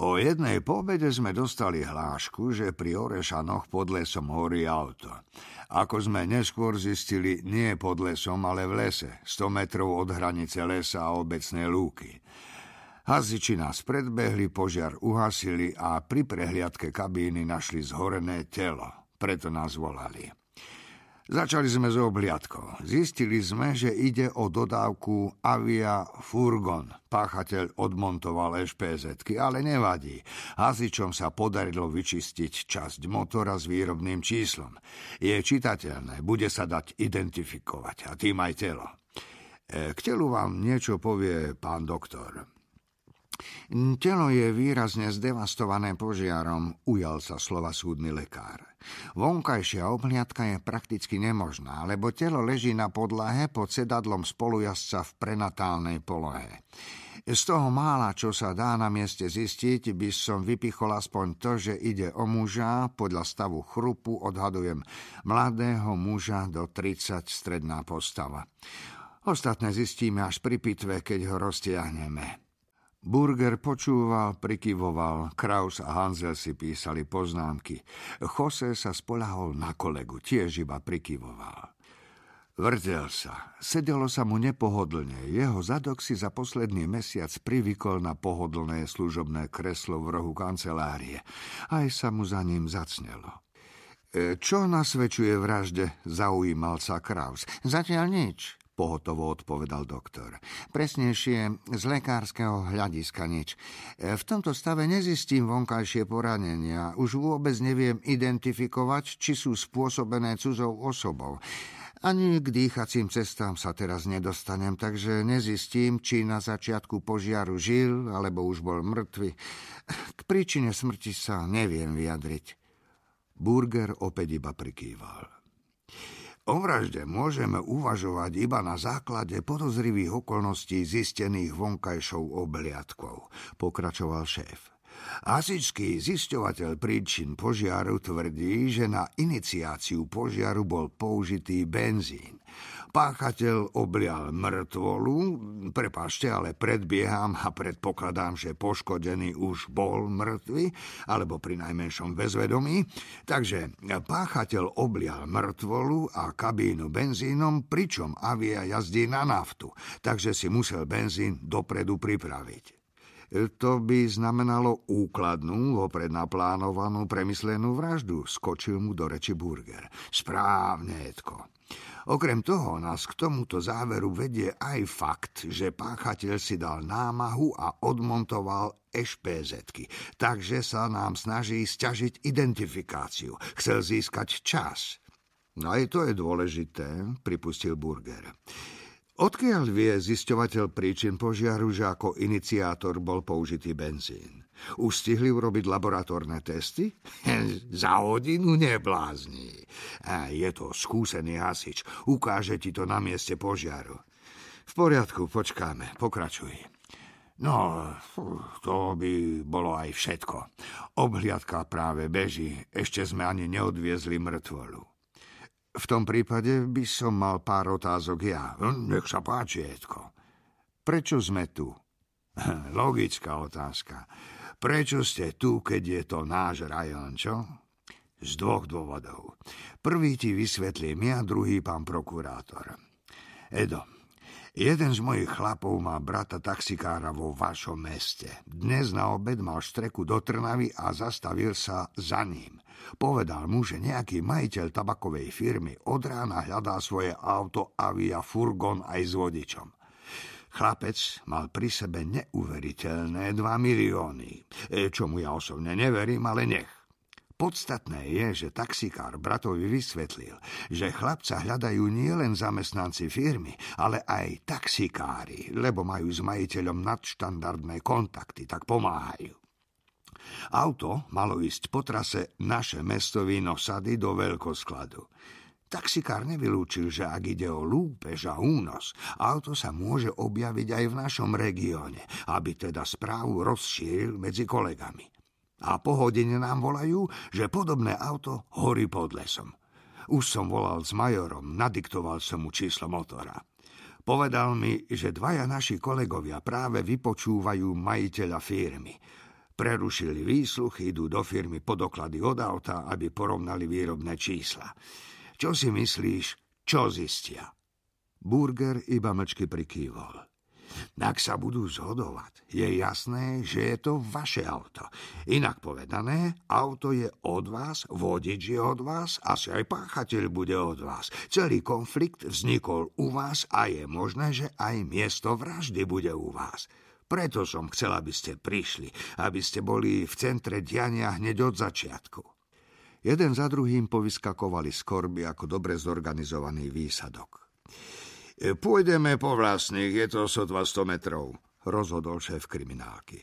O jednej po obede sme dostali hlášku, že pri Orešanoch pod lesom horí auto. Ako sme neskôr zistili, nie pod lesom, ale v lese, 100 metrov od hranice lesa a obecnej lúky. Hasiči nás predbehli, požiar uhasili a pri prehliadke kabíny našli zhorené telo. Preto nás volali. Začali sme s obhliadkou. Zistili sme, že ide o dodávku Avia Furgon. Páchateľ odmontoval ešpézetky, ale nevadí. Hasičom sa podarilo vyčistiť časť motora s výrobným číslom. Je čitateľné, bude sa dať identifikovať a tým aj telo. K telu vám niečo povie pán doktor. Telo je výrazne zdevastované požiarom, ujal sa slova súdny lekár. Vonkajšia obhliadka je prakticky nemožná, lebo telo leží na podlahe pod sedadlom spolujazca v prenatálnej polohe. Z toho mála, čo sa dá na mieste zistiť, by som vypichol aspoň to, že ide o muža, podľa stavu chrupu odhadujem mladého muža do 30, stredná postava. Ostatné zistíme až pri pitve, keď ho roztiahneme. Burger počúval, prikyvoval, Kraus a Hansel si písali poznámky. Chose sa spoľahol na kolegu, tiež iba prikyvoval. Vrtel sa. Sedelo sa mu nepohodlne. Jeho zadok si za posledný mesiac privykol na pohodlné služobné kreslo v rohu kancelárie. Aj sa mu za ním zacnelo. Čo nasvedčuje vražde? Zaujímal sa Kraus. Zatiaľ nič. Pohotovo odpovedal doktor. Presnejšie, z lekárskeho hľadiska nič. V tomto stave nezistím vonkajšie poranenia. Už vôbec neviem identifikovať, či sú spôsobené cudzou osobou. Ani k dýchacím cestám sa teraz nedostanem, takže nezistím, či na začiatku požiaru žil, alebo už bol mŕtvy. K príčine smrti sa neviem vyjadriť. Burger opäť iba prikýval. O vražde môžeme uvažovať iba na základe podozrivých okolností zistených vonkajšou obhliadkou, pokračoval šéf. Hasičský zisťovateľ príčin požiaru tvrdí, že na iniciáciu požiaru bol použitý benzín. Páchateľ oblial mŕtvolu, prepáčte, ale predbieham a predpokladám, že poškodený už bol mŕtvy, alebo prinajmenšom bezvedomí. Takže páchateľ oblial mŕtvolu a kabínu benzínom, pričom Avia jazdí na naftu, takže si musel benzín dopredu pripraviť. To by znamenalo úkladnú, vopred naplánovanú, premyslenú vraždu, skočil mu do reči Burger. Správne, Etko. Okrem toho nás k tomuto záveru vedie aj fakt, že páchateľ si dal námahu a odmontoval ešpézetky, takže sa nám snaží sťažiť identifikáciu. Chcel získať čas. Aj to je dôležité, pripustil Burger. Odkiaľ vie zisťovateľ príčin požiaru, že ako iniciátor bol použitý benzín? Už stihli urobiť laboratórne testy? Za hodinu neblázni. Je to skúsený hasič. Ukáže ti to na mieste požiaru. V poriadku, počkáme. Pokračuj. No, to by bolo aj všetko. Obhliadka práve beží. Ešte sme ani neodviezli mŕtvolu. V tom prípade by som mal pár otázok ja. Nech sa páči, Etko. Prečo sme tu? Logická otázka. Prečo ste tu, keď je to náš rajon, čo? Z dvoch dôvodov. Prvý ti vysvetlím ja, druhý pán prokurátor. Edo, jeden z mojich chlapov má brata taxikára vo vašom meste. Dnes na obed mal štreku do Trnavy a zastavil sa za ním. Povedal mu, že nejaký majiteľ tabakovej firmy od rána hľadá svoje auto Avia Furgon aj s vodičom. Chlapec mal pri sebe neuveriteľné 2 milióny, čomu ja osobne neverím, ale nech. Podstatné je, že taxikár bratovi vysvetlil, že chlapca hľadajú nielen zamestnanci firmy, ale aj taxikári, lebo majú s majiteľom nadštandardné kontakty, tak pomáhajú. Auto malo ísť po trase naše mestový Nosady do veľkoskladu. Taxikár nevylúčil, že ak ide o lúpež a únos, auto sa môže objaviť aj v našom regióne, aby teda správu rozšíril medzi kolegami. A po hodine nám volajú, že podobné auto horí pod lesom. Už som volal s majorom, nadiktoval som mu číslo motora. Povedal mi, že dvaja naši kolegovia práve vypočúvajú majiteľa firmy. Prerušili výsluch, idú do firmy po doklady od auta, aby porovnali výrobné čísla. Čo si myslíš, čo zistia? Burger iba mlčky prikývol. Ak sa budú zhodovať, je jasné, že je to vaše auto. Inak povedané, auto je od vás, vodič je od vás, asi aj páchateľ bude od vás. Celý konflikt vznikol u vás a je možné, že aj miesto vraždy bude u vás. Preto som chcel, aby ste prišli, aby ste boli v centre diania hneď od začiatku. Jeden za druhým povyskakovali z korby ako dobre zorganizovaný výsadok. Pôjdeme po vlastných, je to sotva 100 metrov, rozhodol šéf kriminálky.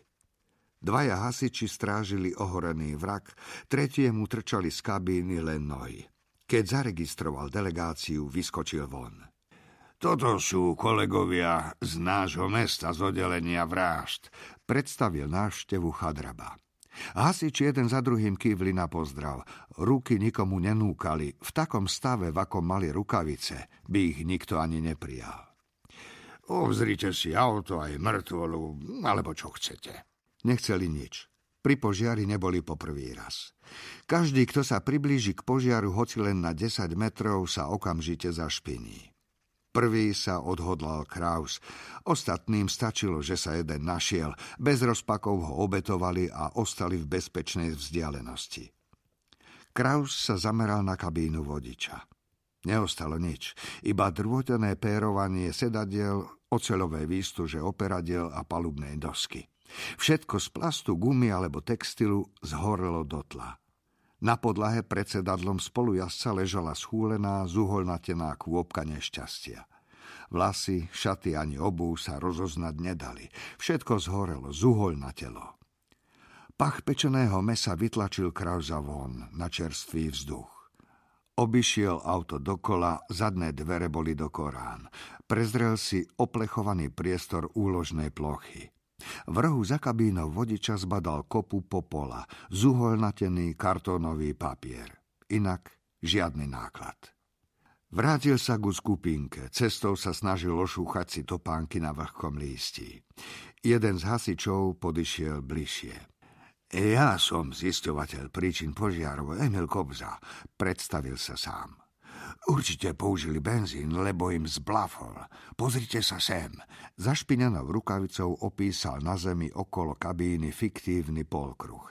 Dvaja hasiči strážili ohorený vrak, tretiemu trčali z kabíny len nohy. Keď zaregistroval delegáciu, vyskočil von. Toto sú kolegovia z nášho mesta z oddelenia vražd, predstavil návštevu Hadraba. Hasiči jeden za druhým kývli na pozdrav. Ruky nikomu nenúkali. V takom stave, v akom mali rukavice, by ich nikto ani neprijal. Obzrite si auto aj mŕtvolu, alebo čo chcete. Nechceli nič. Pri požiari neboli po prvý raz. Každý, kto sa priblíži k požiaru hoci len na 10 metrov, sa okamžite zašpiní. Prvý sa odhodlal Kraus. Ostatným stačilo, že sa jeden našiel. Bez rozpakov ho obetovali a ostali v bezpečnej vzdialenosti. Kraus sa zameral na kabínu vodiča. Neostalo nič, iba drôtené pérovanie sedadiel, oceľové výstuže operadiel a palubnej dosky. Všetko z plastu, gumy alebo textilu zhorelo do tla. Na podlahe pred sedadlom spolujazca ležala schúlená, zuholnatená kôpka nešťastia. Vlasy, šaty ani obuv sa rozoznať nedali. Všetko zhorelo, zuholnatelo. Pach pečeného mesa vytlačil Krausa von na čerstvý vzduch. Obišiel auto dokola, zadné dvere boli do Korán. Prezrel si oplechovaný priestor úložnej plochy. V rohu za kabínou vodiča zbadal kopu popola, zuholnatený kartónový papier. Inak žiadny náklad. Vrátil sa ku skupinke, cestou sa snažil ošúchať si topánky na vlhkom lístí. Jeden z hasičov podišiel bližšie. Ja som zisťovateľ príčin požiarov Emil Kobza, predstavil sa sám. Určite použili benzín, lebo im zblafol. Pozrite sa sem. Zašpinanou rukavicou opísal na zemi okolo kabíny fiktívny polkruh.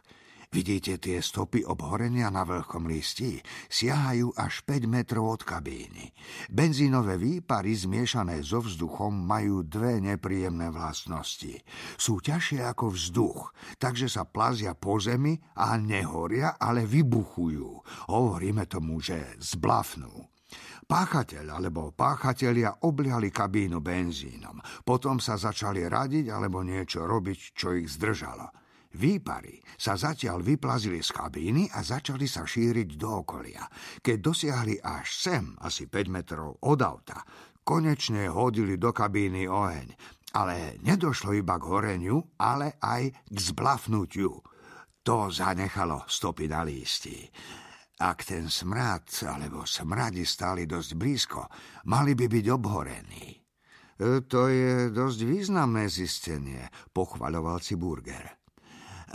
Vidíte tie stopy obhorenia na veľkom listí? Siahajú až 5 metrov od kabíny. Benzínové výpary zmiešané so vzduchom majú dve nepríjemné vlastnosti. Sú ťažšie ako vzduch, takže sa plazia po zemi a nehoria, ale vybuchujú. Hovoríme tomu, že zblafnú. Páchateľ alebo páchatelia obliali kabínu benzínom. Potom sa začali radiť alebo niečo robiť, čo ich zdržalo. Výpary sa zatiaľ vyplazili z kabíny a začali sa šíriť do okolia. Keď dosiahli až sem, asi 5 metrov od auta, konečne hodili do kabíny oheň. Ale nedošlo iba k horeniu, ale aj k zblafnutiu. To zanechalo stopy na lístí. Ak ten smrad alebo smradi stáli dosť blízko, mali by byť obhorení. To je dosť významné zistenie, pochvaľoval si Burger.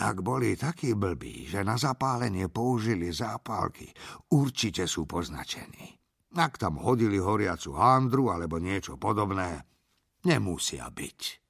Ak boli takí blbí, že na zapálenie použili zápálky, určite sú poznačení. Ak tam hodili horiacu handru alebo niečo podobné, nemusia byť.